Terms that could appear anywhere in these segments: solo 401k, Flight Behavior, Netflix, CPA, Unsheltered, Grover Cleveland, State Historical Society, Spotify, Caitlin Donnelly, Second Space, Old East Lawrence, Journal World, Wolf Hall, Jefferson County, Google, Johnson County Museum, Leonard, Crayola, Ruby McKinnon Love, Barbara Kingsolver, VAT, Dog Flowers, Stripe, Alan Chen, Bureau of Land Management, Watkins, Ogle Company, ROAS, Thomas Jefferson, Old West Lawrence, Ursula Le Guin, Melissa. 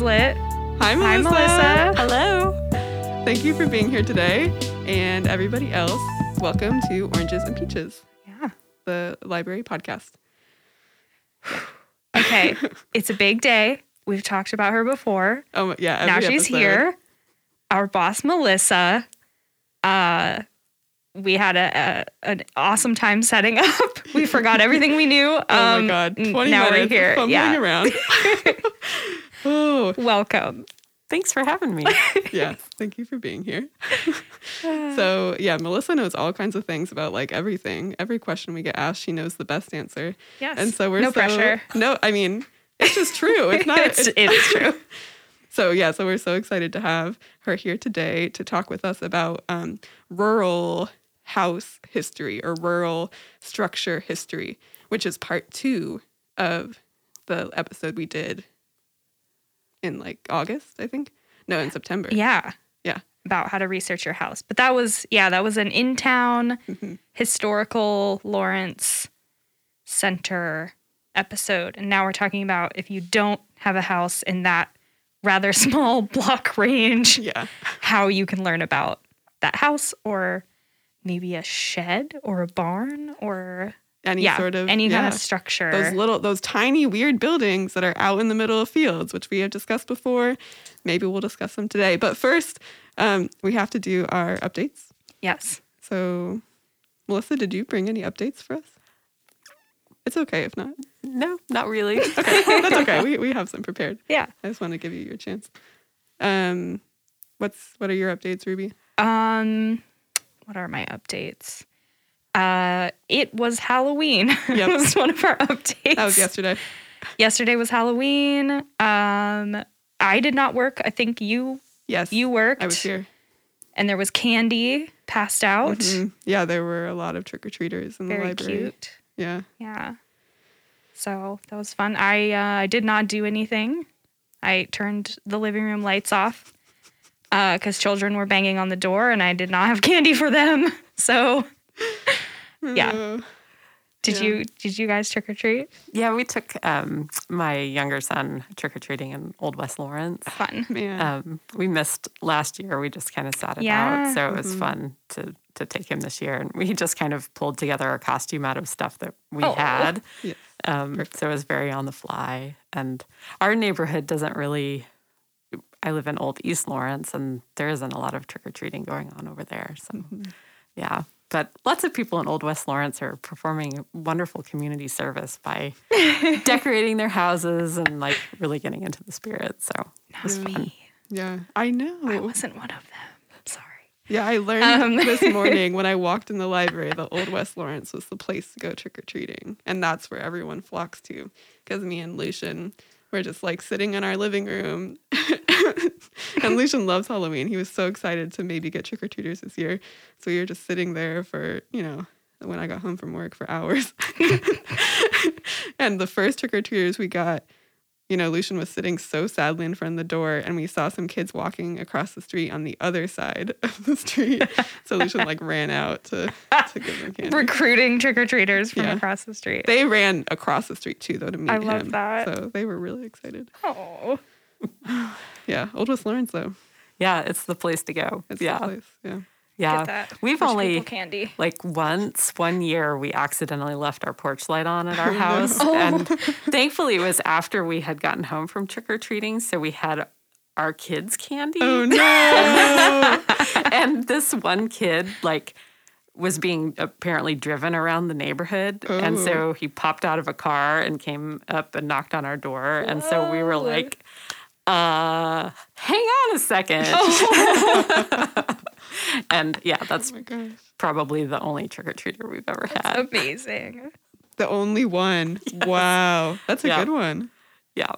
Hazlett. Hi, Melissa. Hello. Thank you for being here today. And everybody else, welcome to Oranges and Peaches. Yeah. The library podcast. Yeah. Okay. It's a big day. We've talked about her before. Oh, yeah. Now she's here. Our boss, Melissa. We had an awesome time setting up. We forgot everything we knew. Oh my God. 20 now minutes we're here. Fumbling around. Oh. Welcome. Thanks for having me. Yeah. Thank you for being here. So yeah, Melissa knows all kinds of things about like everything. Every question we get asked, she knows the best answer. Yes. And so we're no pressure. No, I mean, it's just true. It's not. It's true. So yeah, so we're so excited to have her here today to talk with us about rural house history or rural structure history, which is part 2 of the episode we did in like August, I think. No, in September. Yeah. Yeah. About how to research your house. But that was an in-town historical Lawrence Center episode. And now we're talking about if you don't have a house in that rather small block range, yeah, how you can learn about that house or maybe a shed or a barn or any kind of structure. Those tiny weird buildings that are out in the middle of fields, which we have discussed before. Maybe we'll discuss them today. But first, we have to do our updates. Yes. So, Melissa, did you bring any updates for us? It's okay if not. No, not really. Okay, that's okay. We have some prepared. Yeah. I just want to give you your chance. What are your updates, Ruby? What are my updates? It was Halloween. Yep. It was one of our updates. That was yesterday. Yesterday was Halloween. I did not work. I think you worked. I was here. And there was candy passed out. Mm-hmm. Yeah, there were a lot of trick-or-treaters in the library. Very cute. Yeah. Yeah. So that was fun. I did not do anything. I turned the living room lights off because children were banging on the door and I did not have candy for them. So, yeah. Did you guys trick or treat? Yeah, we took my younger son trick or treating in Old West Lawrence. Fun. Yeah. We missed last year. We just kind of sat it out, so it was fun to take him this year, and we just kind of pulled together a costume out of stuff that we had. Yes. So it was very on the fly, and our neighborhood doesn't really. I live in Old East Lawrence, and there isn't a lot of trick or treating going on over there. So, yeah. But lots of people in Old West Lawrence are performing wonderful community service by decorating their houses and, like, really getting into the spirit. So it was fun. Yeah, I know. I wasn't one of them. I'm sorry. Yeah, I learned this morning when I walked in the library that Old West Lawrence was the place to go trick-or-treating. And that's where everyone flocks to because me and Lucian were just, like, sitting in our living room. And Lucian loves Halloween. He was so excited to maybe get trick-or-treaters this year. So we were just sitting there for, when I got home from work for hours. And the first trick-or-treaters we got, Lucian was sitting so sadly in front of the door, and we saw some kids walking across the street on the other side of the street. So Lucian, like, ran out to give them candy. Recruiting trick-or-treaters from across the street. They ran across the street, too, though, to meet him. I love that. So they were really excited. Oh. Yeah, Old West Lawrence, though. Yeah, it's the place to go. It's the place, yeah. Yeah, get that. We've only, candy. Like, one year we accidentally left our porch light on at our house. Oh. And thankfully it was after we had gotten home from trick-or-treating, so we had our kids' candy. Oh, no! And this one kid, like, was being apparently driven around the neighborhood. Oh. And so he popped out of a car and came up and knocked on our door. And so we were like, hang on a second. Oh. And yeah, that's probably the only trick-or-treater we've ever had. That's amazing. The only one. Yes. Wow. That's a good one. Yeah.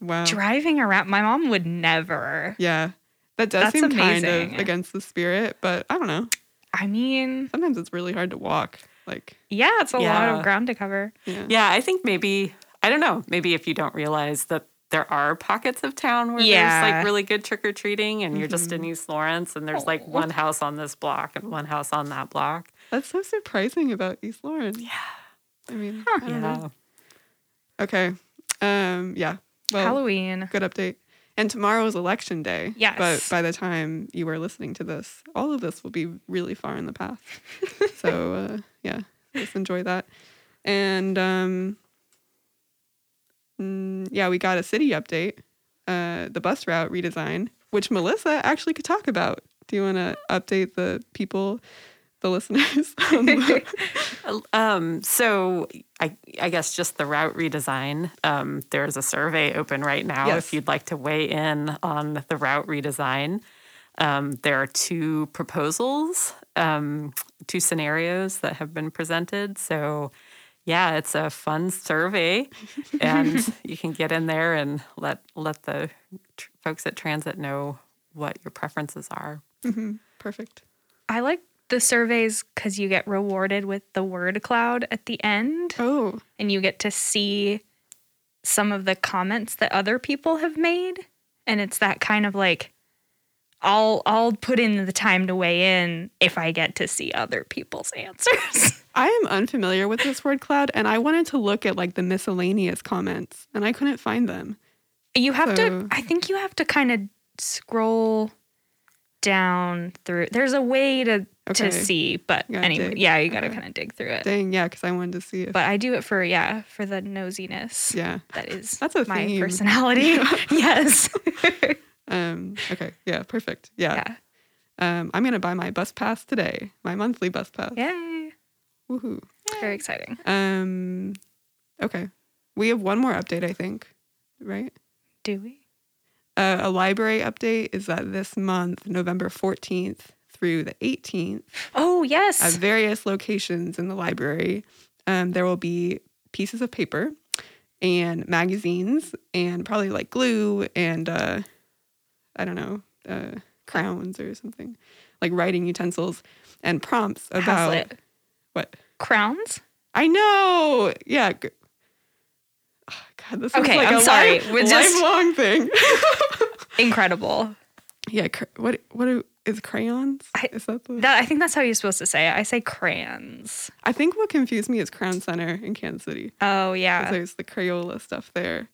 Wow. Driving around. My mom would never. Yeah. That does seem amazing. Kind of against the spirit, but I don't know. I mean, sometimes it's really hard to walk. Like, yeah, it's a lot of ground to cover. Yeah. I think maybe, I don't know, maybe if you don't realize that there are pockets of town where there's like really good trick or treating, and you're just in East Lawrence, and there's like one house on this block and one house on that block. That's so surprising about East Lawrence. Yeah. I mean, I don't know. Okay. Well, Halloween. Good update. And tomorrow is Election Day. Yes. But by the time you are listening to this, all of this will be really far in the past. So, yeah, just enjoy that. And, yeah, we got a city update, the bus route redesign, which Melissa actually could talk about. Do you want to update the people, the listeners? So I guess just the route redesign. There's a survey open right now. Yes. If you'd like to weigh in on the route redesign. There are two proposals, two scenarios that have been presented. So, yeah, it's a fun survey, and you can get in there and let the folks at transit know what your preferences are. Mm-hmm. Perfect. I like the surveys because you get rewarded with the word cloud at the end. Oh. And you get to see some of the comments that other people have made. And it's that kind of like, I'll put in the time to weigh in if I get to see other people's answers. I am unfamiliar with this word cloud, and I wanted to look at like the miscellaneous comments, and I couldn't find them. You have to, I think you have to kind of scroll down through. There's a way to see, but anyway, dig. Yeah, you gotta kind of dig through it. Dang, yeah, because I wanted to see it. But I do it for the nosiness. Yeah, that's a my theme. Personality. Yes. Okay. Yeah. Perfect. Yeah. I'm gonna buy my bus pass today. My monthly bus pass. Yay! Woohoo! Yay. Very exciting. Okay. We have one more update, I think. Right? Do we? A library update is that this month, November 14th through the 18th. Oh, yes. At various locations in the library, there will be pieces of paper and magazines and probably like glue and, I don't know, crowns or something, like writing utensils and prompts about... Hazlett. What? Crowns? I know. Yeah. Oh, God, this is like lifelong thing. Incredible. Yeah. What is crayons? Is that the... I think that's how you're supposed to say it. I say crayons. I think what confused me is Crown Center in Kansas City. Oh, yeah. There's the Crayola stuff there.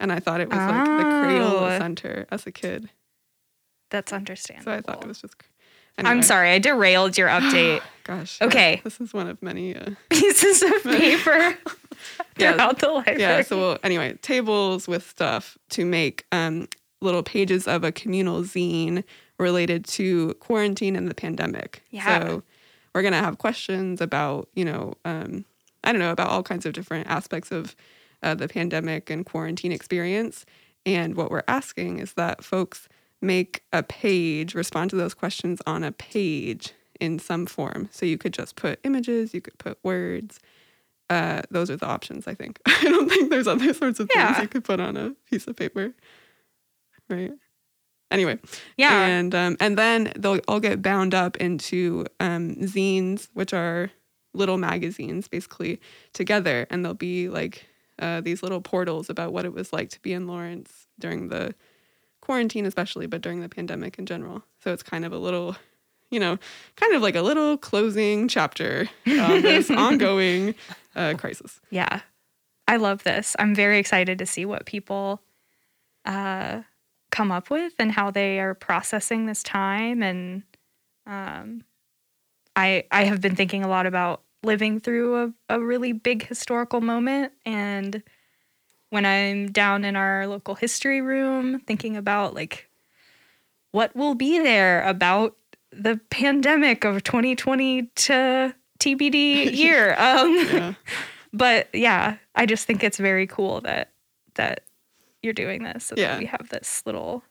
And I thought it was like the Crayola Center as a kid. That's understandable. So I thought it was just... Anyway. I'm sorry, I derailed your update. Gosh. Okay. Yeah, this is one of many... pieces of paper throughout the library. Yeah, so we'll, anyway, tables with stuff to make little pages of a communal zine related to quarantine and the pandemic. Yeah. So we're going to have questions about, I don't know, about all kinds of different aspects of the pandemic and quarantine experience. And what we're asking is that folks... make a page, respond to those questions on a page in some form. So you could just put images, you could put words. Those are the options, I think. I don't think there's other sorts of things you could put on a piece of paper. Right? Anyway. Yeah. And then they'll all get bound up into zines, which are little magazines, basically, together. And there'll be, like, these little portals about what it was like to be in Lawrence during the quarantine especially, but during the pandemic in general. So it's kind of a little, kind of like a little closing chapter on this ongoing crisis. Yeah. I love this. I'm very excited to see what people come up with and how they are processing this time. And I have been thinking a lot about living through a really big historical moment, and when I'm down in our local history room thinking about, like, what will be there about the pandemic of 2020 to TBD year. Yeah. But, yeah, I just think it's very cool that you're doing this. So that we have this little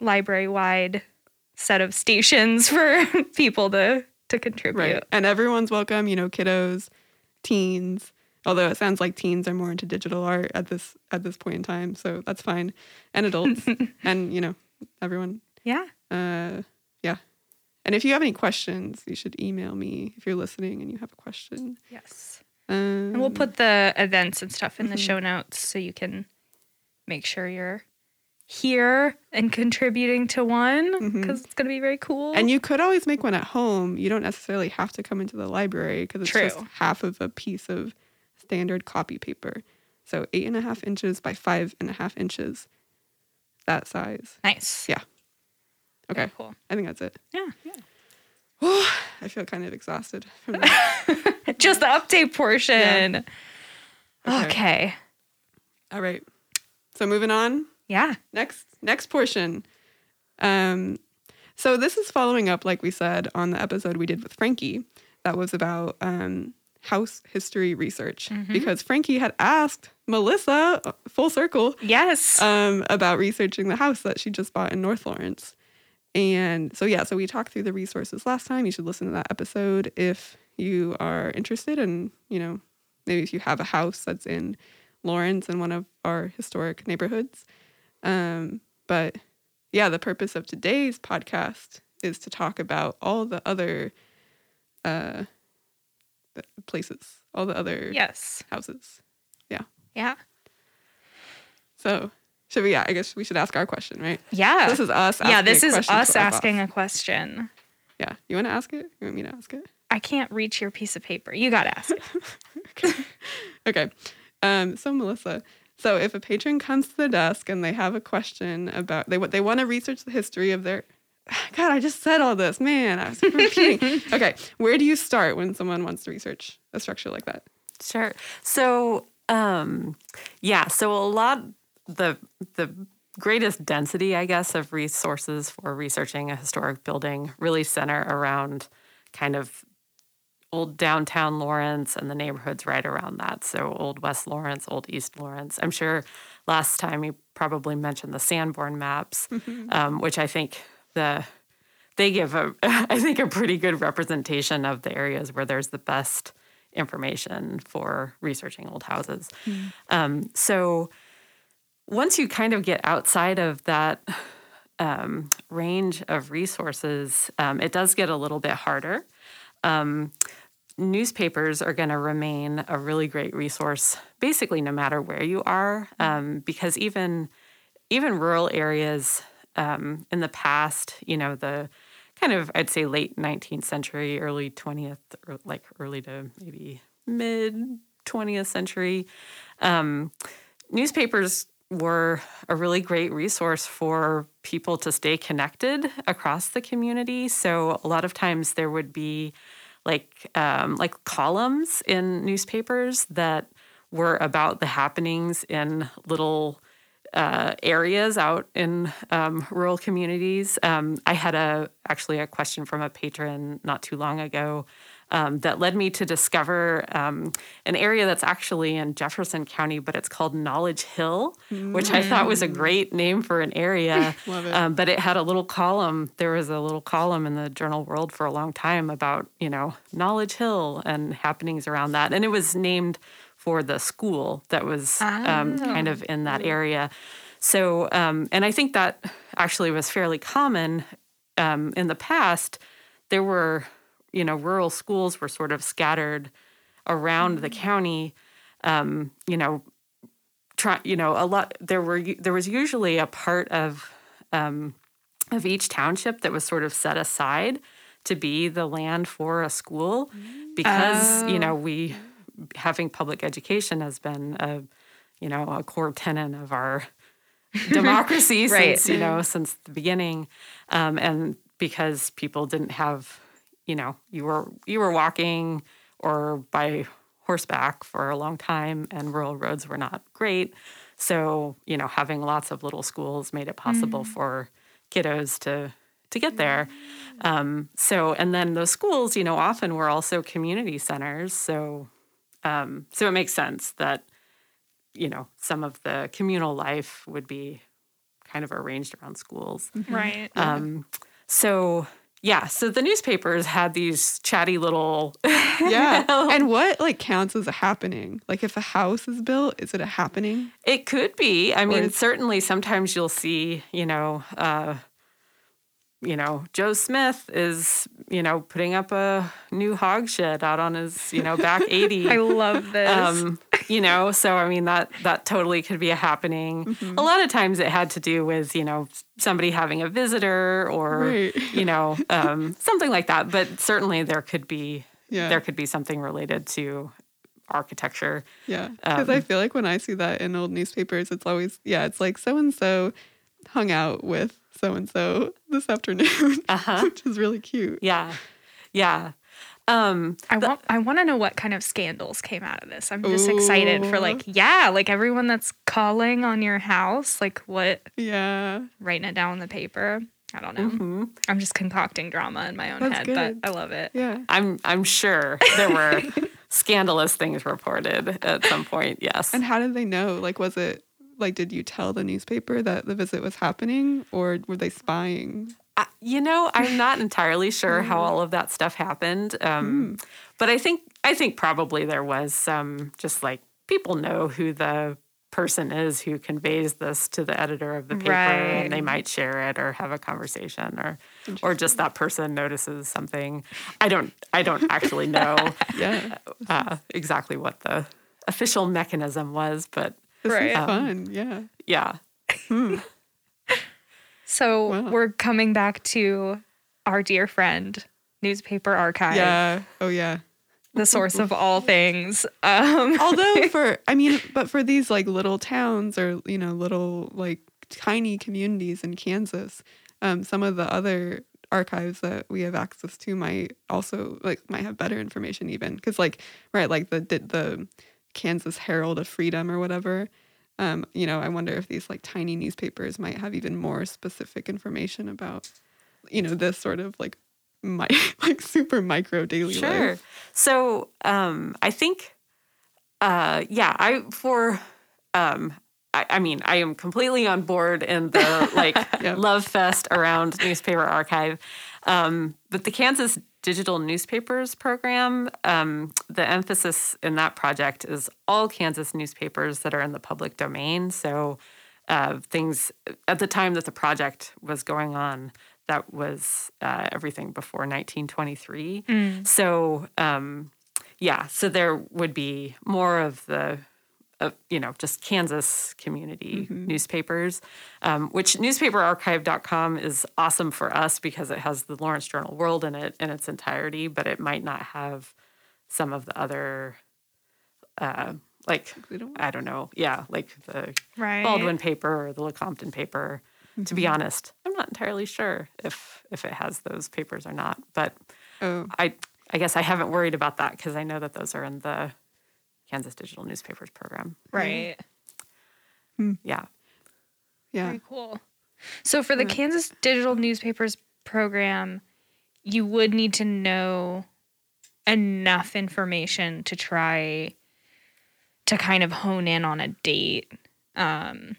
library-wide set of stations for people to contribute. Right. And everyone's welcome, kiddos, teens. Although it sounds like teens are more into digital art at this point in time, so that's fine. And adults, and everyone. Yeah. Yeah. And if you have any questions, you should email me if you're listening and you have a question. Yes. And we'll put the events and stuff in the show notes so you can make sure you're here and contributing to one, because it's going to be very cool. And you could always make one at home. You don't necessarily have to come into the library because it's just half of a piece of standard copy paper. So 8.5 inches by 5.5 inches. that size. Nice. Yeah. Okay. Very cool. I think that's it. Yeah. Yeah. Oh, I feel kind of exhausted. Just the update portion. Yeah. Okay. All right. So moving on. Yeah. Next portion. So this is following up, like we said, on the episode we did with Frankie. That was about house history research, because Frankie had asked Melissa, full circle, yes, about researching the house that she just bought in North Lawrence. And so, yeah, so we talked through the resources last time. You should listen to that episode if you are interested in, you know, maybe if you have a house that's in Lawrence in one of our historic neighborhoods. But yeah, the purpose of today's podcast is to talk about all the other places, all the other houses. Yeah. Yeah. So should we, I guess we should ask our question, right? Yeah. So this is us asking a question. Yeah, this is us asking a question. Yeah. You want to ask it? You want me to ask it? I can't reach your piece of paper. You got to ask it. Okay. So Melissa, so if a patron comes to the desk and they have a question about, they want to research the history of their, God, I just said all this, man, I was repeating. Okay. Where do you start when someone wants to research a structure like that? Sure. So, a lot, the greatest density, I guess, of resources for researching a historic building really center around kind of old downtown Lawrence and the neighborhoods right around that. So Old West Lawrence, Old East Lawrence. I'm sure last time you probably mentioned the Sanborn maps, which I think they give a pretty good representation of the areas where there's the best information for researching old houses. Mm-hmm. So once you kind of get outside of that range of resources, it does get a little bit harder. Newspapers are going to remain a really great resource basically no matter where you are, because even rural areas in the past, you know, the kind of, I'd say late 19th century, early 20th, or like early to maybe mid 20th century, newspapers were a really great resource for people to stay connected across the community. So a lot of times there would be like columns in newspapers that were about the happenings in little areas out in rural communities. I had actually a question from a patron not too long ago that led me to discover an area that's actually in Jefferson County, but it's called Knowledge Hill, which I thought was a great name for an area. Love it. But it had a little column. There was a little column in the Journal World for a long time about, you know, Knowledge Hill and happenings around that. And it was named for the school that was kind of in that area. So, and I think that actually was fairly common in the past. There were, you know, rural schools were sort of scattered around the county. There was usually a part of each township that was sort of set aside to be the land for a school, because having public education has been a core tenet of our democracy since the beginning, and because people didn't have. You know, you were walking or by horseback for a long time, and rural roads were not great. So, you know, having lots of little schools made it possible for kiddos to get there. And then those schools, you know, often were also community centers. So it makes sense that, you know, some of the communal life would be kind of arranged around schools. Right. Yeah, so the newspapers had these chatty little... Yeah, and what, like, counts as a happening? Like, if a house is built, is it a happening? It could be. I mean, certainly sometimes you'll see, Joe Smith is, putting up a new hog shed out on his, back 80. I love this. So, I mean, that totally could be a happening. Mm-hmm. A lot of times it had to do with, somebody having a visitor or, something like that. But certainly there could be something related to architecture. Yeah, because I feel like when I see that in old newspapers, it's always, it's like so-and-so hung out with so-and-so this afternoon, which is really cute. Yeah. Yeah. I want to know what kind of scandals came out of this. I'm just excited for like everyone that's calling on your house, like what? Yeah. Writing it down on the paper. I don't know. Mm-hmm. I'm just concocting drama in my own head, but I love it. Yeah. I'm sure there were scandalous things reported at some point. Yes. And how did they know? Like, was it like, did you tell the newspaper that the visit was happening, or were they spying? I'm not entirely sure how all of that stuff happened, but I think probably there was some just like people know who the person is who conveys this to the editor of the paper, and they might share it or have a conversation, or just that person notices something. I don't actually know exactly what the official mechanism was, but this is fun. Yeah. Hmm. So we're coming back to our dear friend, newspaper archive. Yeah. Oh, yeah. The source of all things. But for these like little towns or, you know, little like tiny communities in Kansas, some of the other archives that we have access to might have better information even. Because the Kansas Herald of Freedom or whatever. You know, I wonder if these like tiny newspapers might have even more specific information about, you know, this sort of like super micro daily life. Sure. So I think, I am completely on board in the love fest around newspaper archive. But the Kansas Digital Newspapers program, the emphasis in that project is all Kansas newspapers that are in the public domain. So things at the time that the project was going on, that was everything before 1923. Mm. So, so there would be more of the, just Kansas community newspapers, which newspaperarchive.com is awesome for us because it has the Lawrence Journal World in it in its entirety, but it might not have some of the other, the Baldwin paper or the Lecompton paper. Mm-hmm. To be honest, I'm not entirely sure if it has those papers or not, but I guess I haven't worried about that because I know that those are in the Kansas Digital Newspapers program. Right. Mm. Yeah. Yeah. Very cool. So for the Kansas Digital Newspapers program, you would need to know enough information to try to kind of hone in on a date. I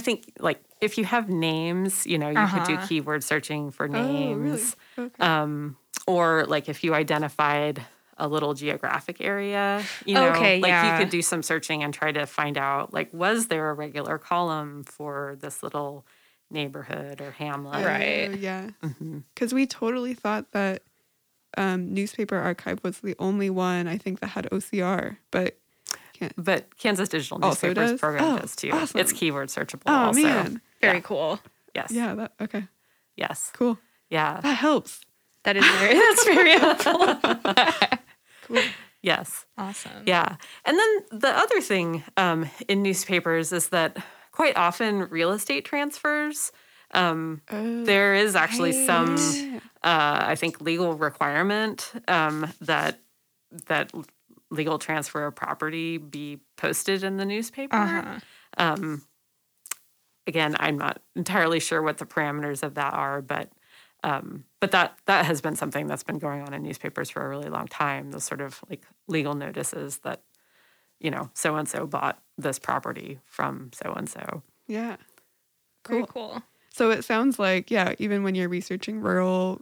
think like if you have names, you know, you could do keyword searching for names. Oh, really? Okay. Or like if you identified a little geographic area, you know, you could do some searching and try to find out, like, was there a regular column for this little neighborhood or hamlet? Right. Yeah. Because we totally thought that Newspaper Archive was the only one, I think, that had OCR, but Kansas Digital Newspapers program does too. Awesome. It's keyword searchable also. Man. Very cool. Yes. Yeah. Yes. Cool. Yeah. That helps. That is very helpful. Cool. Yes. Awesome. Yeah. And then the other thing in newspapers is that quite often real estate transfers, there is actually some, I think, legal requirement that legal transfer of property be posted in the newspaper. Again, I'm not entirely sure what the parameters of that are, but that has been something that's been going on in newspapers for a really long time, those sort of like legal notices that, you know, so-and-so bought this property from so-and-so. Yeah. Cool. Very cool. So it sounds like, even when you're researching rural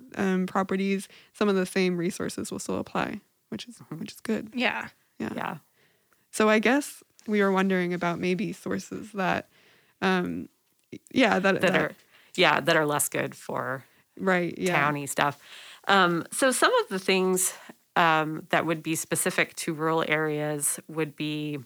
properties, some of the same resources will still apply, which is good. Yeah. Yeah. Yeah. So I guess we were wondering about maybe sources that, that are less good for... Right, yeah. Towny stuff. So some of the things that would be specific to rural areas would be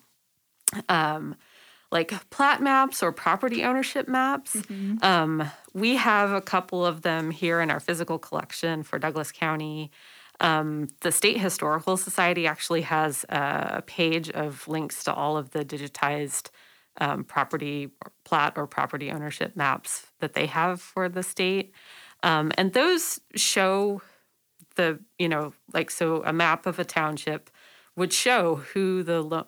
like plat maps or property ownership maps. Mm-hmm. We have a couple of them here in our physical collection for Douglas County. The State Historical Society actually has a page of links to all of the digitized property plat or property ownership maps that they have for the state. And those show the, you know, like, so a map of a township would show who the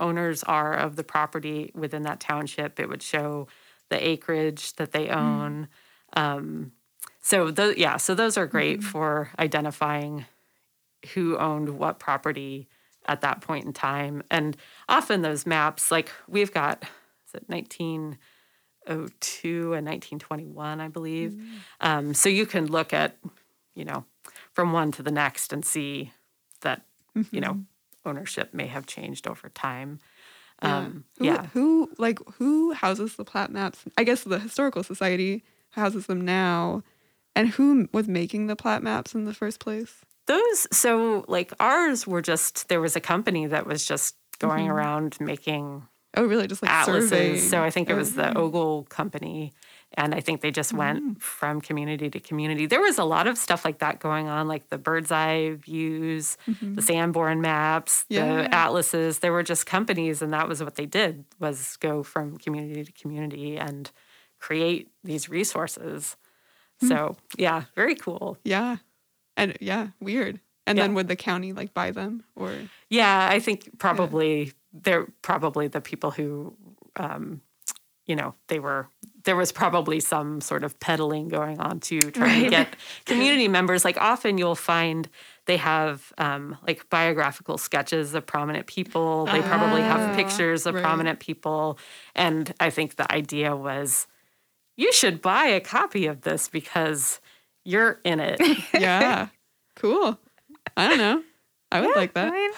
owners are of the property within that township. It would show the acreage that they own. So those are great for identifying who owned what property at that point in time. And often those maps, like we've got, is it 1902 and 1921, I believe. So you can look at, you know, from one to the next and see that, you know, ownership may have changed over time. Who houses the plat maps? I guess the Historical Society houses them now. And who was making the plat maps in the first place? Ours were just, there was a company that was just going around making atlases. Surveying. So I think it was the Ogle Company, and I think they just went from community to community. There was a lot of stuff like that going on, like the bird's eye views, the Sanborn maps, the atlases. There were just companies, and that was what they did, was go from community to community and create these resources. So, yeah, very cool. Yeah. And yeah, weird. And then would the county like buy them or? Yeah, I think probably they're probably the people who, you know, there was probably some sort of peddling going on to try to get community members. Like often you'll find they have like biographical sketches of prominent people. They probably have pictures of prominent people. And I think the idea was you should buy a copy of this because you're in it. Yeah. Cool. I don't know. I would like that. I mean.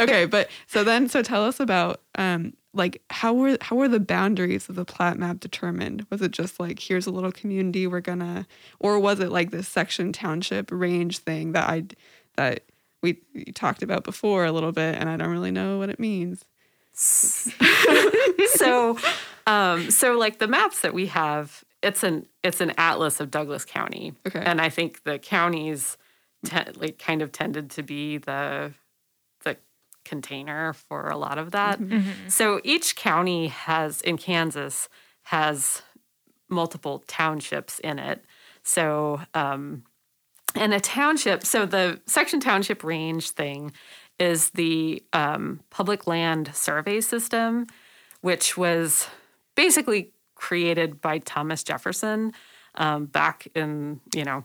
Okay, but so tell us about like how were the boundaries of the plat map determined? Was it just like here's a little community or was it like this section township range thing that we talked about before a little bit and I don't really know what it means? So like the maps that we have, it's an atlas of Douglas County. Okay. And I think the counties tended to be the container for a lot of that. So each county in Kansas has multiple townships in it. So and a township, so the section township range thing is the public land survey system, which was basically created by Thomas Jefferson back in, you know,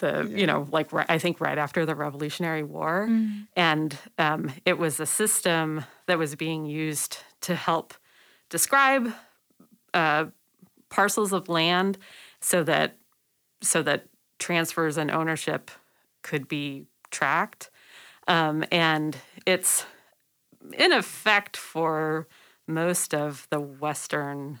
I think right after the Revolutionary War. And it was a system that was being used to help describe parcels of land so that transfers and ownership could be tracked. And it's in effect for most of the western,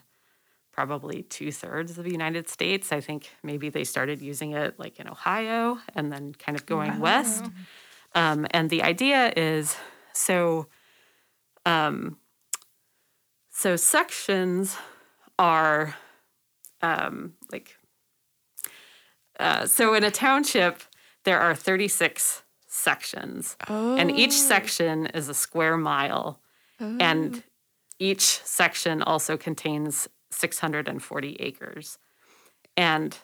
probably 2/3 of the United States. I think maybe they started using it like in Ohio and then kind of going west. And the idea is, so sections are so in a township, there are 36 sections. And each section is a square mile. And each section also contains 640 acres. And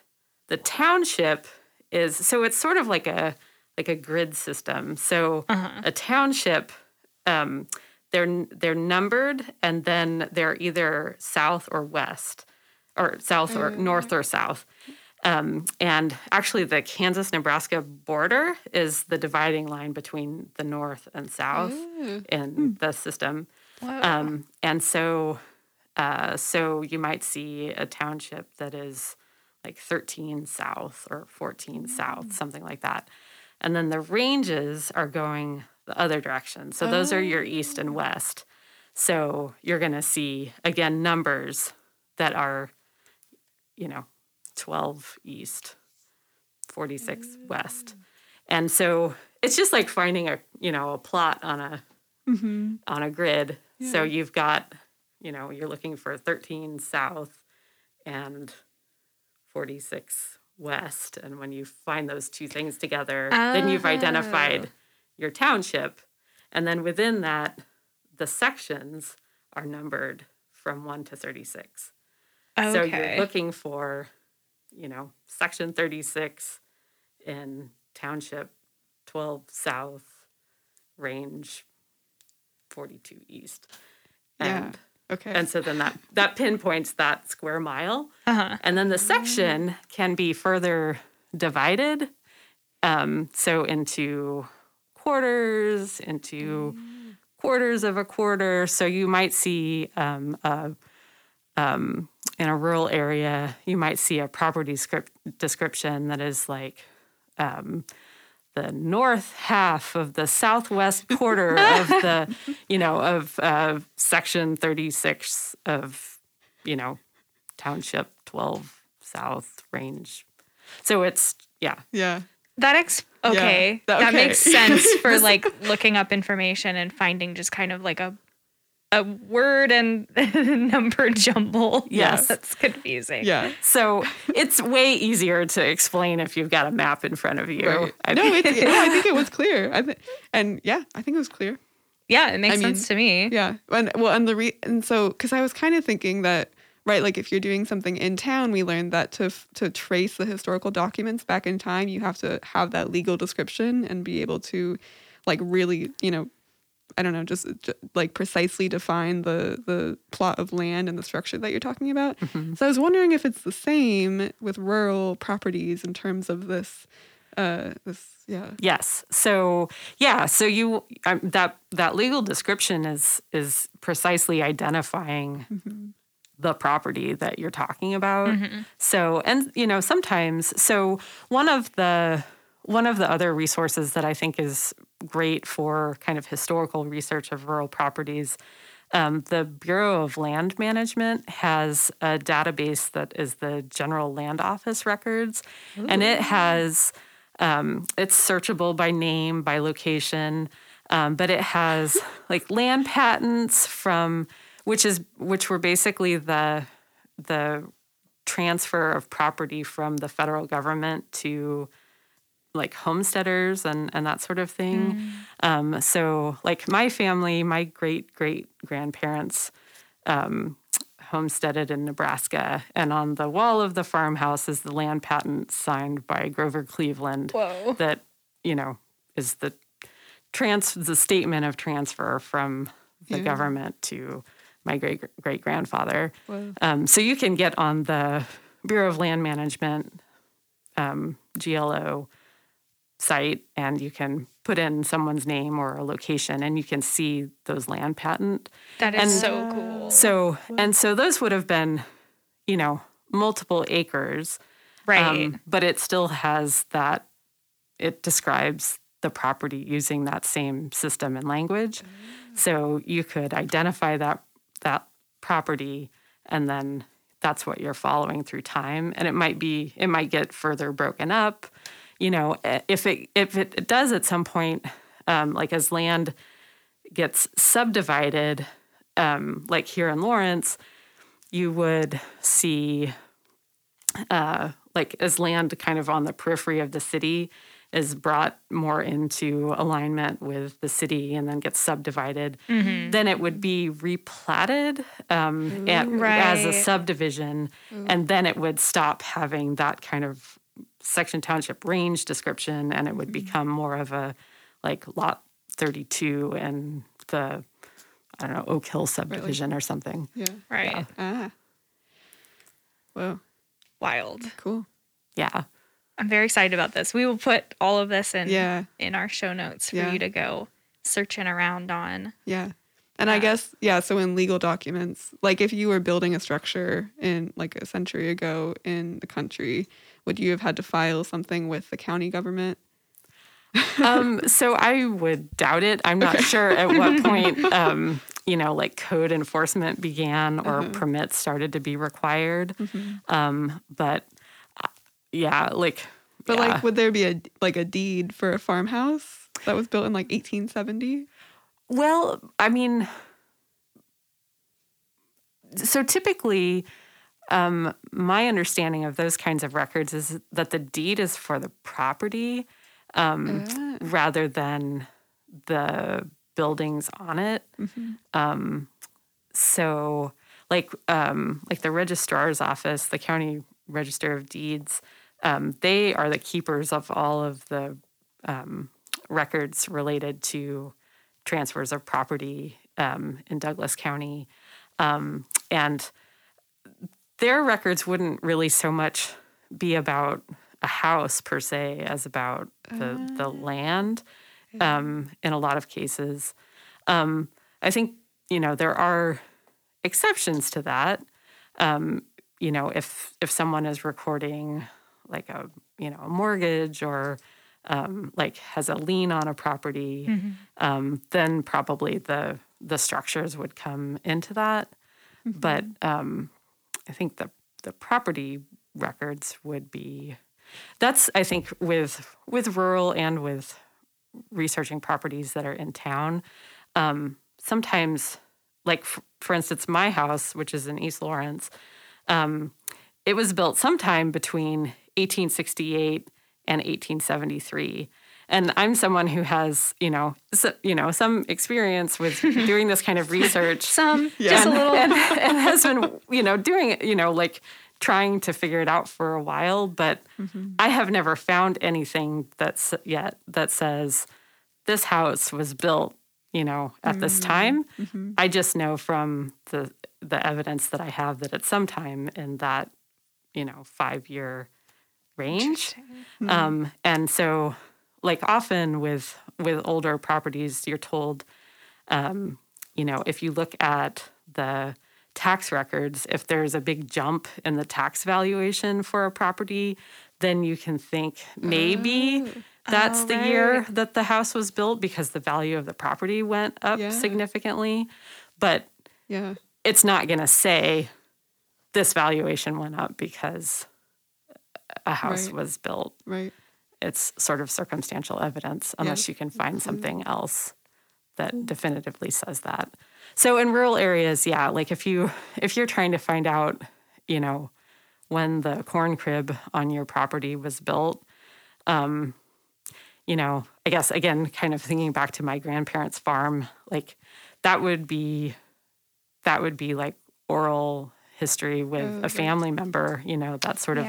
the township is, so it's sort of like a grid system. So a township, they're numbered, and then they're either south or west, or south or north or south. And actually the Kansas-Nebraska border is the dividing line between the north and south in the system. Wow. So you might see a township that is like 13 south or 14 south, something like that. And then the ranges are going the other direction. So those are your east and west. So you're going to see, again, numbers that are, you know, 12 east, 46 west. And so it's just like finding a plot on a on a grid. Yeah. So you've got, you know, you're looking for 13 south and 46 west. And when you find those two things together, then you've identified your township. And then within that, the sections are numbered from 1 to 36. Okay. So you're looking for, you know, section 36 in township 12 south, range 42 east. And, yeah. Okay. And so then that pinpoints that square mile. Uh-huh. And then the section can be further divided. So into quarters, quarters of a quarter. So you might see in a rural area, you might see a property description that is like the north half of the southwest quarter of the, you know, of section 36 of, you know, township 12 south range. So it's, yeah. Yeah. That makes sense for like looking up information and finding just kind of like a word and number jumble. Yes. That's confusing. Yeah. So it's way easier to explain if you've got a map in front of you. Right. I think it was clear. I think it was clear. Yeah, it makes sense to me. Yeah. And so because I was kind of thinking that, right, like if you're doing something in town, we learned that to trace the historical documents back in time, you have to have that legal description and be able to like really, you know, I don't know, just like precisely define the plot of land and the structure that you're talking about. Mm-hmm. So I was wondering if it's the same with rural properties in terms of this. Yes. So you that legal description is precisely identifying mm-hmm. the property that you're talking about. Mm-hmm. So, and you know, sometimes. So one of the other resources that I think is great for kind of historical research of rural properties. The Bureau of Land Management has a database that is the General Land Office records. Ooh. And it has, it's searchable by name, by location, but it has like land patents from, which were basically the transfer of property from the federal government to like homesteaders and that sort of thing. Mm. So like my family, my great-great-grandparents homesteaded in Nebraska, and on the wall of the farmhouse is the land patent signed by Grover Cleveland. Whoa. That, you know, is the statement of transfer from the government to my great-great-grandfather. So you can get on the Bureau of Land Management GLO site, and you can put in someone's name or a location, and you can see those land patent. That is so cool. So those would have been, you know, multiple acres. Right. But it still has that, it describes the property using that same system and language. Mm. So you could identify that property, and then that's what you're following through time. And it might get further broken up. You know, if it does at some point, like as land gets subdivided, like here in Lawrence, you would see like as land kind of on the periphery of the city is brought more into alignment with the city and then gets subdivided, mm-hmm. then it would be replatted as a subdivision. Ooh. And then it would stop having that kind of section, township, range description, and it would become more of a like lot 32 and the, I don't know, Oak Hill subdivision or something. Yeah. Right. Yeah. Ah. Whoa. Wild. Cool. Yeah. I'm very excited about this. We will put all of this in our show notes for you to go searching around on. Yeah. And I guess, so in legal documents, like if you were building a structure in like a century ago in the country, would you have had to file something with the county government? So I would doubt it. I'm not sure at what point, you know, like code enforcement began or permits started to be required. Mm-hmm. Like, would there be a deed for a farmhouse that was built in like 1870? Well, I mean, so typically, my understanding of those kinds of records is that the deed is for the property rather than the buildings on it. Mm-hmm. So like the registrar's office, the county register of deeds, they are the keepers of all of the records related to transfers of property in Douglas County. And their records wouldn't really so much be about a house per se as about the land in a lot of cases. I think, there are exceptions to that. If someone is recording like a mortgage or has a lien on a property, mm-hmm. Then probably the structures would come into that. Mm-hmm. But I think the property records would be, that's, I think, with rural and with researching properties that are in town, sometimes, for instance, my house, which is in East Lawrence, it was built sometime between 1868 and 1873. And I'm someone who has, some experience with doing this kind of research. Just a little. And has been, doing it, trying to figure it out for a while. But mm-hmm. I have never found anything that says this house was built, at mm-hmm. this time. Mm-hmm. I just know from the evidence that I have that it's sometime in that, 5-year range. Mm-hmm. And so... often with older properties, you're told, if you look at the tax records, if there's a big jump in the tax valuation for a property, then you can think maybe that's the year that the house was built because the value of the property went up significantly. But it's not going to say this valuation went up because a house was built. Right. It's sort of circumstantial evidence unless you can find something else that definitively says that. So in rural areas, if you're trying to find out, when the corn crib on your property was built, I guess, again, kind of thinking back to my grandparents' farm, that would be like oral history with a family member, that sort of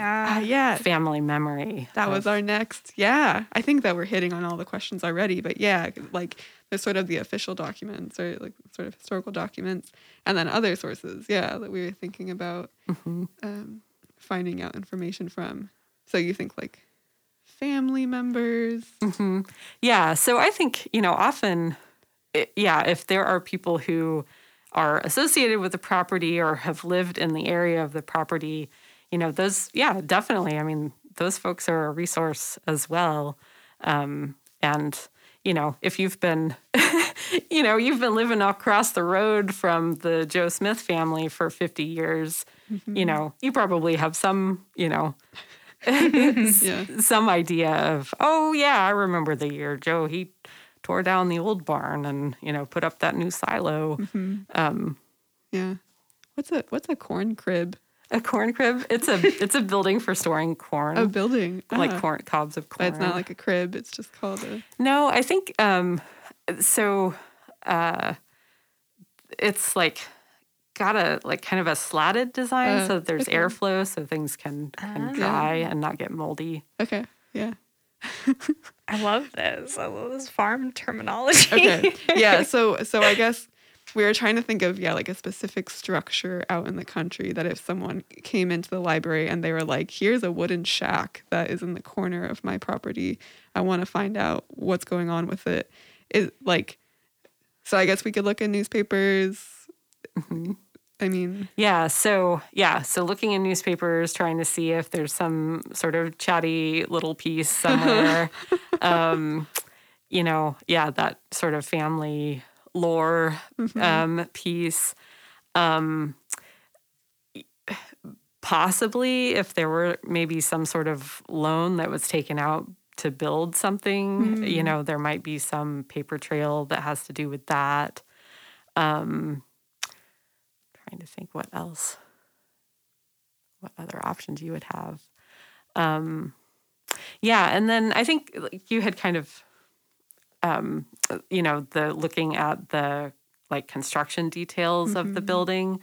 family memory. That was our next. Yeah. I think that we're hitting on all the questions already, but there's sort of the official documents or sort of historical documents and then other sources, that we were thinking about mm-hmm. Finding out information from. So you think family members. Mm-hmm. Yeah. So I think, often, if there are people who are associated with the property or have lived in the area of the property, those, definitely. I mean, those folks are a resource as well. And, if you've been, living across the road from the Joe Smith family for 50 years, mm-hmm. You probably have some, some idea of, I remember the year Joe, he tore down the old barn and put up that new silo. Mm-hmm. What's a corn crib? A corn crib? It's a building for storing corn. A building corn cobs of corn. But it's not like a crib. It's just called a. No, I think it's got a kind of a slatted design so that there's airflow so things can dry and not get moldy. Okay. Yeah. I love this. I love this farm terminology. Okay. Yeah. So I guess we were trying to think of a specific structure out in the country that if someone came into the library and they were like, "Here's a wooden shack that is in the corner of my property. I want to find out what's going on with it." So I guess we could look in newspapers. Mm-hmm. I mean, So looking in newspapers, trying to see if there's some sort of chatty little piece somewhere, that sort of family lore mm-hmm. Piece. Possibly if there were maybe some sort of loan that was taken out to build something, mm-hmm. There might be some paper trail that has to do with that. Trying to think what else, what other options you would have. And then I think you had kind of the looking at the like construction details mm-hmm. of the building.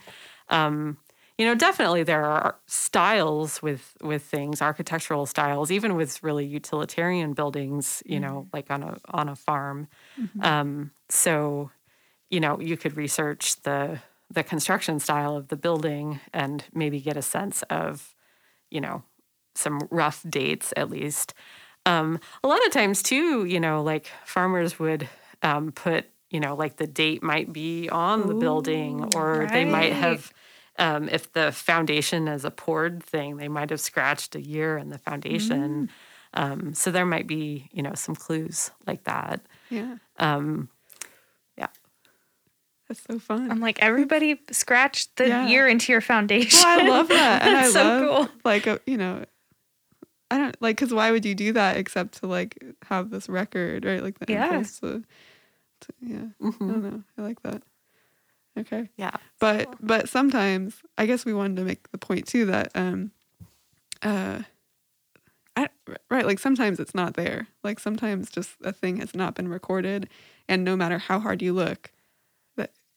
Definitely there are styles with things, architectural styles, even with really utilitarian buildings, you mm-hmm. know, like on a farm. Mm-hmm. So, you could research the construction style of the building and maybe get a sense of, some rough dates at least. A lot of times too, farmers would put, the date might be on the building, or right. they might have, if the foundation is a poured thing, they might have scratched a year in the foundation. Mm. So there might be, some clues like that. Yeah. That's so fun. I'm like, everybody scratched the year into your foundation. Well, I love that. And that's so cool. I don't because why would you do that except to have this record, right? Like the impulse to mm-hmm. I don't know. I like that. Okay. Yeah. But cool. But sometimes I guess we wanted to make the point too that sometimes it's not there. Like sometimes just a thing has not been recorded, and no matter how hard you look.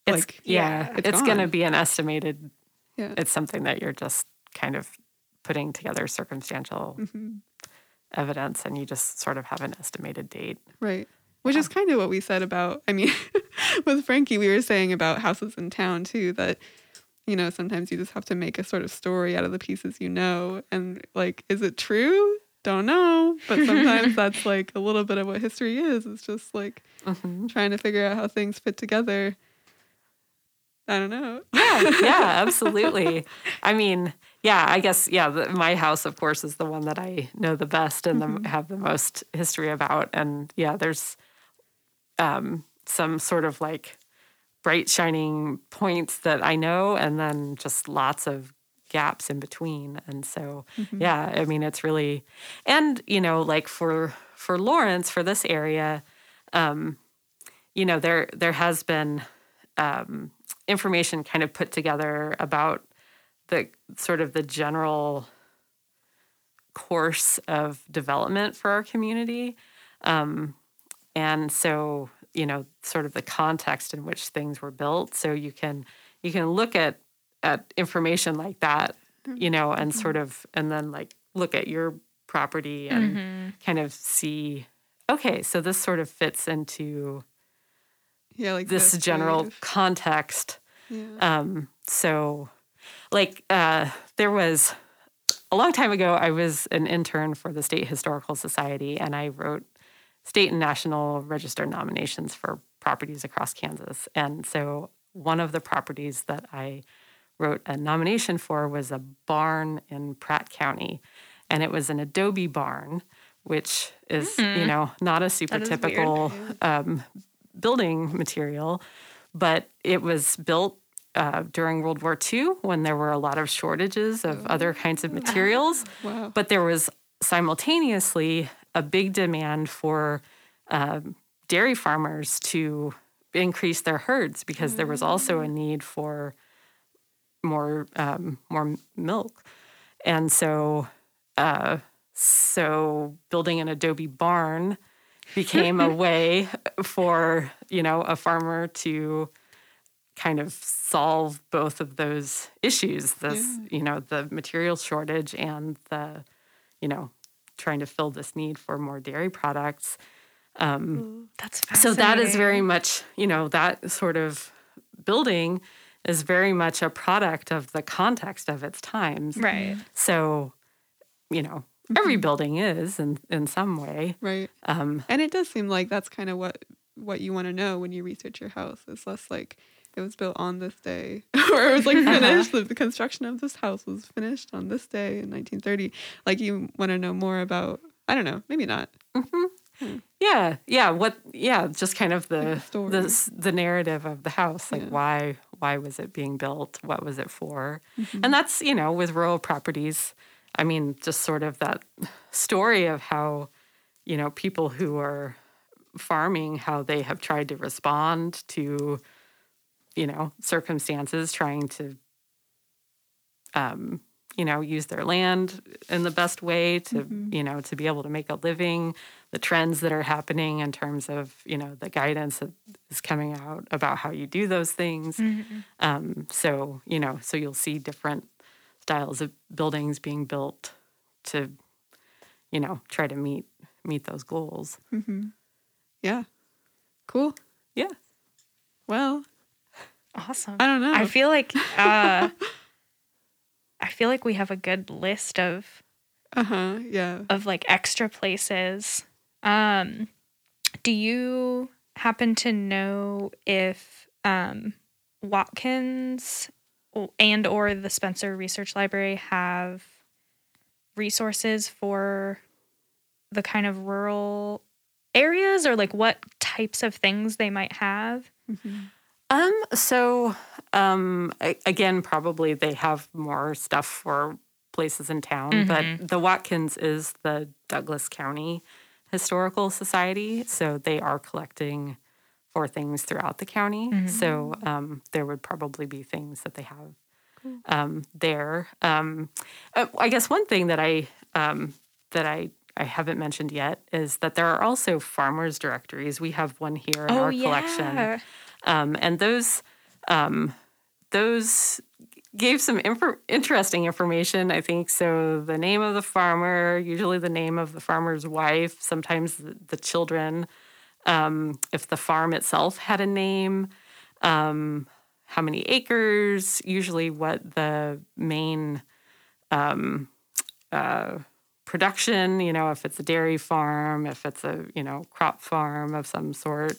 It's going to be an estimated. Yeah. It's something that you're just kind of putting together circumstantial mm-hmm. evidence, and you just sort of have an estimated date, right? Which is kind of what we said about. I mean, with Frankie, we were saying about houses in town too. That sometimes you just have to make a sort of story out of the pieces and is it true? Don't know, but sometimes that's a little bit of what history is. It's just mm-hmm. trying to figure out how things fit together. I don't know. Yeah, absolutely. I mean, my house, of course, is the one that I know the best and mm-hmm. have the most history about. And there's some sort of bright shining points that I know, and then just lots of gaps in between. And so, mm-hmm. It's really, and for Lawrence, for this area, there has been. Information kind of put together about the sort of the general course of development for our community. And so, sort of the context in which things were built. So you can look at information like that, and mm-hmm. sort of, and then look at your property and mm-hmm. kind of see, okay, so this sort of fits into this general context. Yeah. There was a long time ago, I was an intern for the State Historical Society, and I wrote state and national register nominations for properties across Kansas. And so one of the properties that I wrote a nomination for was a barn in Pratt County, and it was an adobe barn, which is, mm-hmm. Not a super typical building material, but it was built during World War II when there were a lot of shortages of other kinds of materials. Wow. But there was simultaneously a big demand for dairy farmers to increase their herds because there was also a need for more milk. And so building an adobe barn became a way for, a farmer to kind of solve both of those issues, the material shortage and the, trying to fill this need for more dairy products. That's fascinating. So that is very much, that sort of building is very much a product of the context of its times. Right. So, every building is in some way. Right. And it does seem like that's kind of what you want to know when you research your house. It's less it was built on this day or it was finished. The construction of this house was finished on this day in 1930. You want to know more about, I don't know, maybe not. Mm-hmm. Hmm. Yeah. Yeah. Just kind of the narrative of the house. Why was it being built? What was it for? Mm-hmm. And that's, with rural properties, I mean, just sort of that story of how, people who are farming, how they have tried to respond to, circumstances, trying to, use their land in the best way to, mm-hmm. To be able to make a living, the trends that are happening in terms of, you know, the guidance that is coming out about how you do those things. Mm-hmm. So, you know, so you'll see different styles of buildings being built to, you know, try to meet those goals. Mm-hmm. Yeah. Cool. Yeah. Well, awesome. I don't know. I feel like we have a good list of of like extra places. Do you happen to know if Watkins and or the Spencer Research Library have resources for the kind of rural areas, or like what types of things they might have? Mm-hmm. So, again, probably they have more stuff for places in town, mm-hmm. but the Watkins is the Douglas County Historical Society, so they are collecting for things throughout the county. Mm-hmm. So there would probably be things that they have there. I guess one thing that I haven't mentioned yet is that there are also farmers' directories. We have one here in our collection. And those gave some interesting information, I think. So the name of the farmer, usually the name of the farmer's wife, sometimes the children, if the farm itself had a name, how many acres, usually what the main production, you know, if it's a dairy farm, if it's a, you know, crop farm of some sort,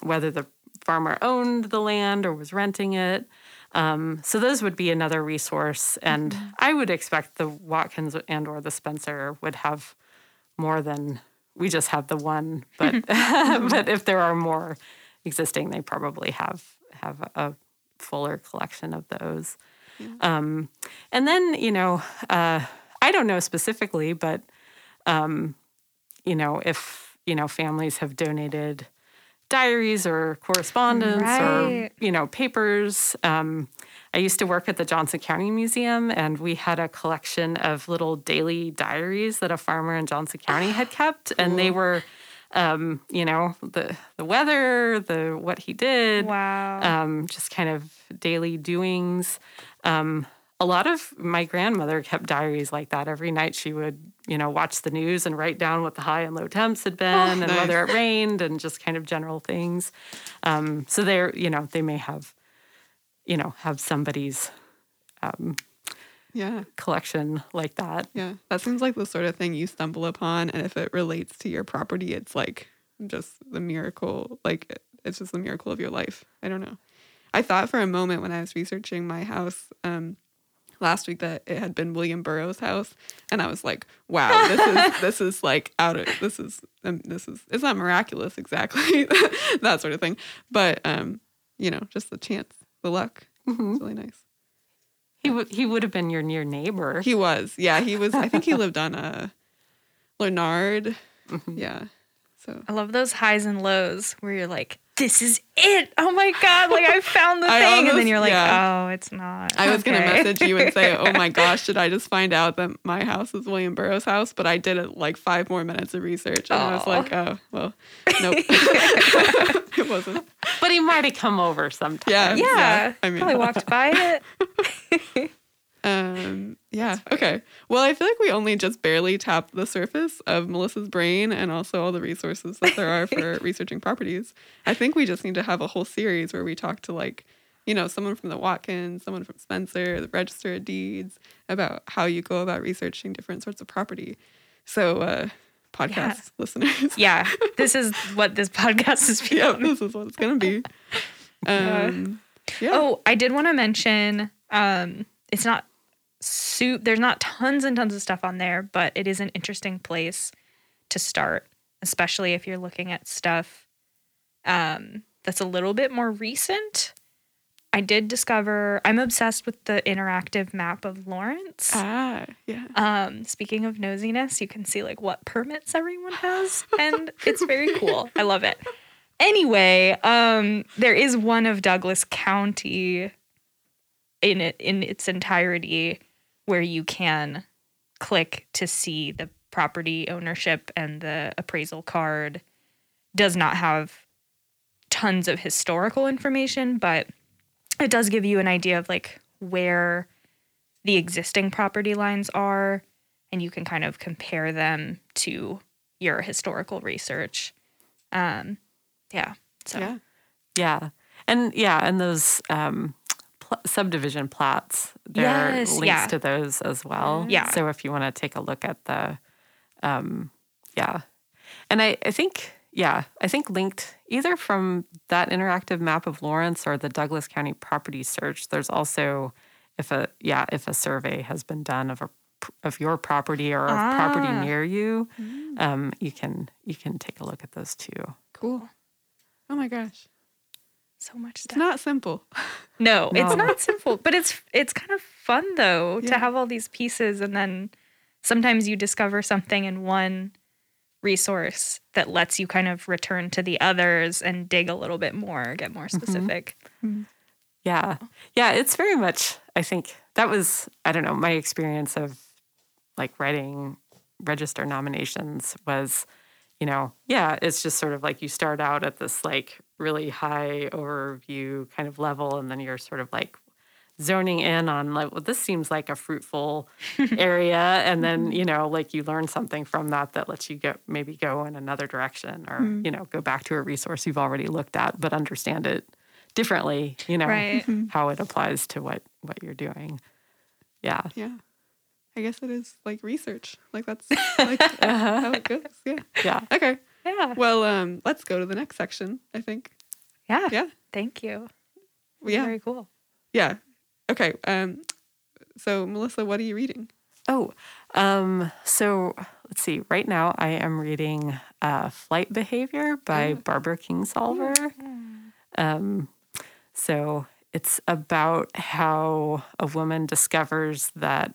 whether the farmer owned the land or was renting it. So those would be another resource. And mm-hmm. I would expect the Watkins and or the Spencer would have more than we just have the one. But but if there are more existing, they probably have a fuller collection of those. Mm-hmm. And then, you know, I don't know specifically, but, you know, if, you know, families have donated diaries or correspondence or, you know, papers. I used to work at the Johnson County Museum, and we had a collection of little daily diaries that a farmer in Johnson County had kept. Cool. And they were, you know, the weather, what he did. Wow. Just kind of daily doings. A lot of my grandmother kept diaries like that. Every night she would, you know, watch the news and write down what the high and low temps had been and whether it rained and just kind of general things. So they're, you know, they may have, you know, have somebody's collection like that. Yeah, that seems like the sort of thing you stumble upon. And if it relates to your property, it's like just the miracle. Like it's just the miracle of your life. I don't know. I thought for a moment when I was researching my house, last week that it had been William Burroughs' house, and I was like, wow, this is like out of this is it's not miraculous exactly that sort of thing, but you know, just the chance, the luck. Mm-hmm. It's really nice. He would have been your near neighbor. He was, yeah, he was. I think he lived on Leonard. Mm-hmm. Yeah, so I love those highs and lows where you're like, this is it. Oh my God. Like I found the thing. Almost, and then you're like, oh, it's not. I was going to message you and say, oh my gosh, did I just find out that my house is William Burroughs' house? But I did it like 5 more minutes of research. And I was like, oh, well, nope. It wasn't. But he might have come over sometime. Yeah. I mean, probably walked by it. Yeah. Okay. Well, I feel like we only just barely tapped the surface of Melissa's brain and also all the resources that there are for researching properties. I think we just need to have a whole series where we talk to, like, you know, someone from the Watkins, someone from Spencer, the Register of Deeds, about how you go about researching different sorts of property. So, podcast listeners. Yeah. This is what this podcast is becoming. Yeah, this is what it's going to be. Oh, I did want to mention, it's not soup. There's not tons and tons of stuff on there, but it is an interesting place to start, especially if you're looking at stuff that's a little bit more recent. I did discover I'm obsessed with the interactive map of Lawrence. Ah, yeah. Speaking of nosiness, you can see like what permits everyone has, and it's very cool. I love it. Anyway, there is one of Douglas County in its entirety, where you can click to see the property ownership and the appraisal card does not have tons of historical information, but it does give you an idea of like where the existing property lines are, and you can kind of compare them to your historical research. And those subdivision plats, there are links to those as well. Yeah. So if you want to take a look at the, And I think linked either from that interactive map of Lawrence or the Douglas County property search, there's also if a survey has been done of your property or of property near you, you can take a look at those too. Cool. Oh my gosh. So much stuff. It's not simple. No, it's not simple, but it's kind of fun though to have all these pieces, and then sometimes you discover something in one resource that lets you kind of return to the others and dig a little bit more, get more specific. Mm-hmm. Yeah. Yeah, it's very much, I think that was, I don't know, my experience of like writing register nominations was, it's just sort of like you start out at this like really high overview kind of level, and then you're sort of like zoning in on like, well, this seems like a fruitful area. And then, like you learn something from that lets you go in another direction or, go back to a resource you've already looked at, but understand it differently, right. How it applies to what you're doing. Yeah. Yeah. I guess it is like research. Like that's like how it goes. Yeah. Yeah. Okay. Yeah. Well, let's go to the next section, I think. Yeah. Yeah. Thank you. Yeah. Very cool. Yeah. Okay. So Melissa, what are you reading? Oh, so let's see. Right now I am reading Flight Behavior by Barbara Kingsolver. So it's about how a woman discovers that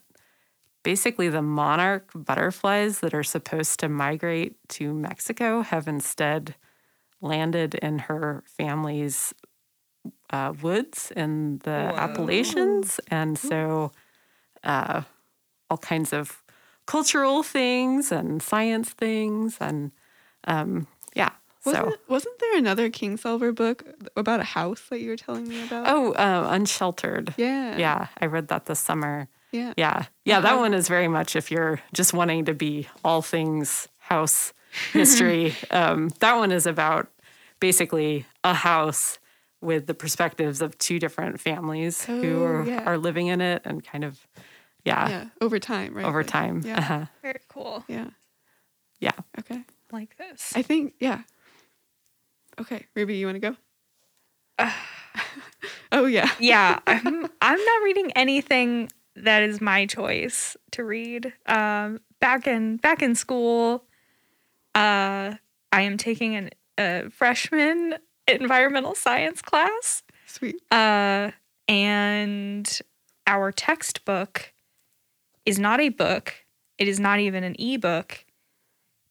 basically the monarch butterflies that are supposed to migrate to Mexico have instead landed in her family's woods in the Appalachians. And so all kinds of cultural things and science things. And Wasn't there another Kingsolver book about a house that you were telling me about? Oh, Unsheltered. Yeah. Yeah, I read that this summer. Yeah. Yeah, yeah. That one is very much if you're just wanting to be all things house history. That one is about basically a house with the perspectives of two different families who are living in it and kind of, over time, right? Over time. Yeah. Uh-huh. Very cool. Yeah. Yeah. Okay. Like this. I think, Okay. Ruby, you want to go? Oh, yeah. Yeah. I'm not reading anything that is my choice to read. Back in school, I am taking a freshman environmental science class. Sweet. And our textbook is not a book. It is not even an ebook.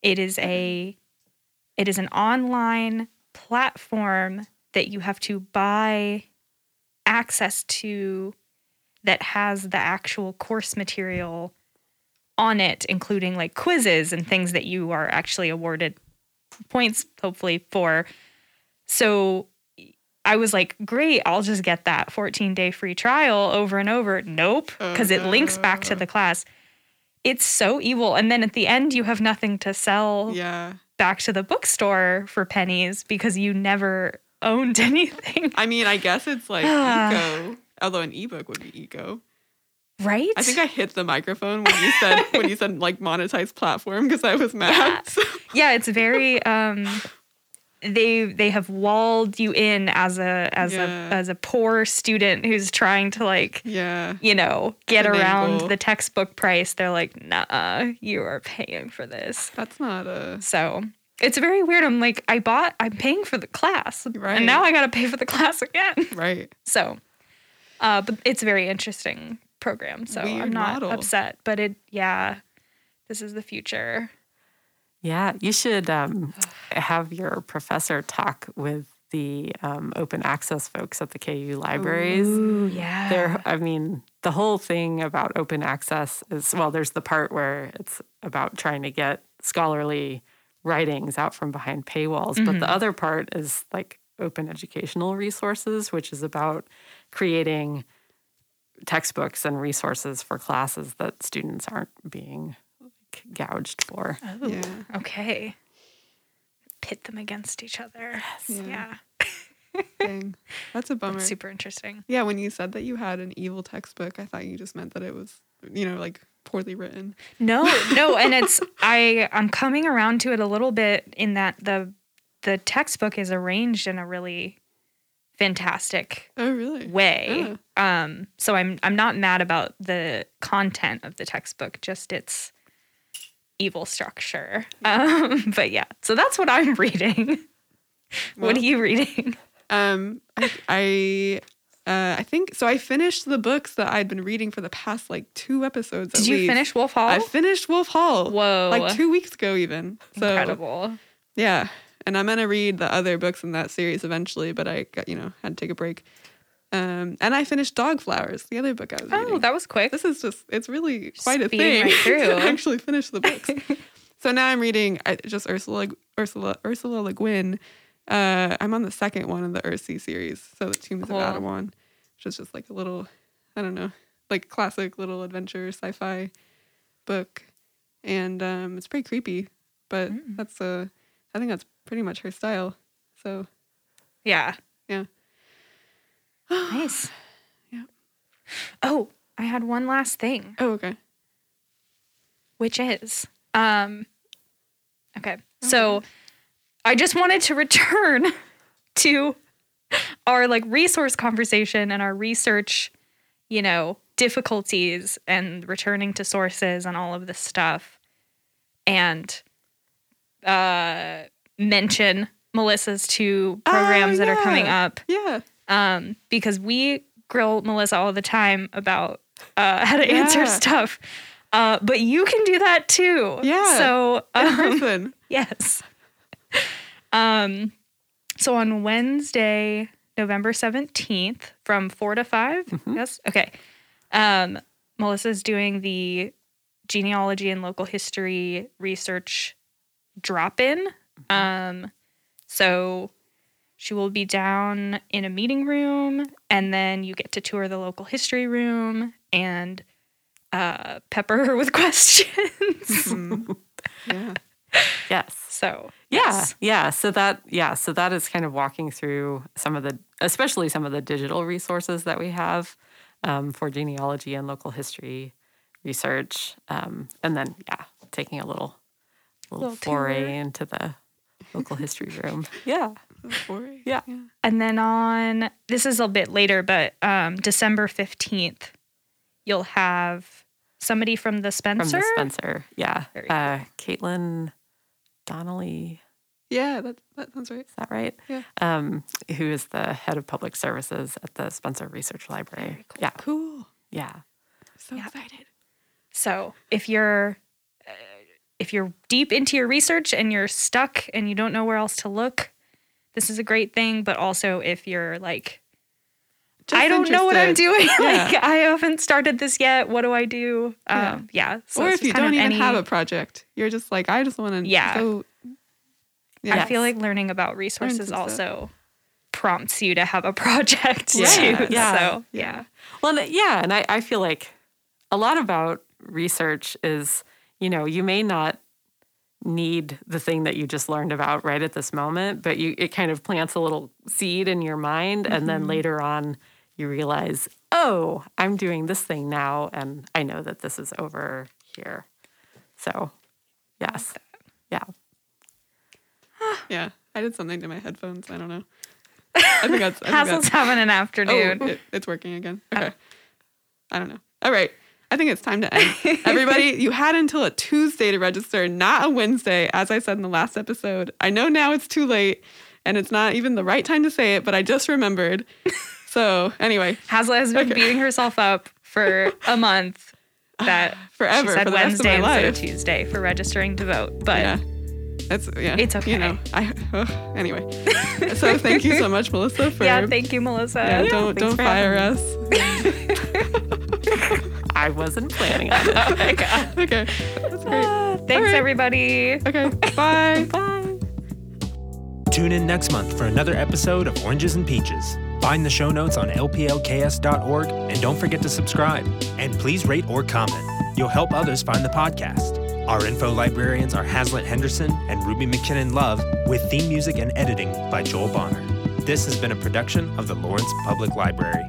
It is an online platform that you have to buy access to that has the actual course material on it, including like quizzes and things that you are actually awarded points, hopefully, for. So I was like, great, I'll just get that 14-day free trial over and over. Nope, because it links back to the class. It's so evil. And then at the end, you have nothing to sell back to the bookstore for pennies because you never owned anything. I mean, I guess it's like eco, although an ebook would be eco. Right? I think I hit the microphone when you said like monetized platform because I was mad. Yeah, so. Yeah, it's very... They have walled you in as a poor student who's trying to get around the textbook price. They're like, nah, you are paying for this. That's not a so. It's very weird. I'm like, I'm paying for the class, right? And now I gotta pay for the class again, right? So, but it's a very interesting program. So weird I'm not model. Upset, but this is the future. Yeah, you should have your professor talk with the open access folks at the KU libraries. Ooh, yeah. The whole thing about open access is, well, there's the part where it's about trying to get scholarly writings out from behind paywalls. Mm-hmm. But the other part is like open educational resources, which is about creating textbooks and resources for classes that students aren't being gouged for. Oh, yeah. Okay. Pit them against each other. Yes. Yeah. Dang. That's a bummer. That's super interesting. Yeah, when you said that you had an evil textbook, I thought you just meant that it was, like poorly written. No, and I'm coming around to it a little bit in that the textbook is arranged in a really fantastic way. Yeah. So I'm not mad about the content of the textbook, just its evil structure. But yeah, so that's what I'm reading. What are you reading? I think so. I finished the books that I'd been reading for the past two episodes. Did you finish Wolf Hall? I finished Wolf Hall. Whoa! 2 weeks ago, even. So, incredible. Yeah, and I'm gonna read the other books in that series eventually, but I had to take a break. And I finished Dog Flowers, the other book I was reading. Oh, that was quick. This is it's really quite a thing right through. To actually finish the books. So now I'm reading just Ursula Le Guin. I'm on the second one of the Ursi series, so The Tombs of Adawan, which is just a little, classic little adventure sci-fi book. And it's pretty creepy, but I think that's pretty much her style. So, yeah. Yeah. Nice. Yeah. Oh, I had one last thing. Oh, okay. Which is, okay. So I just wanted to return to our resource conversation and our research, difficulties and returning to sources and all of this stuff, and mention Melissa's 2 programs that are coming up. Yeah. Because we grill Melissa all the time about how to answer stuff. But you can do that too. Yeah. So in person. Yes. So on Wednesday, November 17th from 4 to 5. Mm-hmm. Yes. Okay. Melissa's doing the genealogy and local history research drop-in. Mm-hmm. So she will be down in a meeting room, and then you get to tour the local history room and pepper her with questions. Mm-hmm. Yeah. Yes. So, yeah. Yes. Yeah. So that is kind of walking through especially some of the digital resources that we have for genealogy and local history research. And then, taking a little foray into the local history room. Yeah. Yeah. And then this is a bit later, but December 15th, you'll have somebody from the Spencer. Yeah. Caitlin Donnelly. Yeah, that sounds right. Is that right? Yeah. Who is the head of public services at the Spencer Research Library. Very cool. Yeah. Cool. Yeah. So excited. So if you're... if you're deep into your research and you're stuck and you don't know where else to look, this is a great thing. But also if you're just I don't know what I'm doing. Yeah. I haven't started this yet. What do I do? Yeah. So or if you don't even have a project, you're just I just want to. Yeah. So, yes. I feel learning about resources also prompts you to have a project too. Yeah. So, yeah. Well, yeah. And I feel a lot about research is, you may not need the thing that you just learned about right at this moment, but it kind of plants a little seed in your mind, mm-hmm. and then later on you realize, oh, I'm doing this thing now, and I know that this is over here. So, yes. Yeah. Yeah. I did something to my headphones. I don't know. I think that's... Hassel's having an afternoon. Oh, it's working again. Okay. I don't know. All right. I think it's time to end. Everybody, you had until a Tuesday to register, not a Wednesday, as I said in the last episode. I know now it's too late, and it's not even the right time to say it, but I just remembered. So anyway. Hazlett has been beating herself up for a month that forever, she said for Wednesday instead of Tuesday for registering to vote. But It's, yeah, it's okay. You know, anyway. So thank you so much, Melissa. Thank you, Melissa. Yeah, don't fire us. I wasn't planning on it. Oh my God. Okay. That's great. Thanks, everybody. Okay. Bye. Bye. Tune in next month for another episode of Oranges and Peaches. Find the show notes on lplks.org and don't forget to subscribe. And please rate or comment. You'll help others find the podcast. Our info librarians are Hazlett Henderson and Ruby McKinnon Love, with theme music and editing by Joel Bonner. This has been a production of the Lawrence Public Library.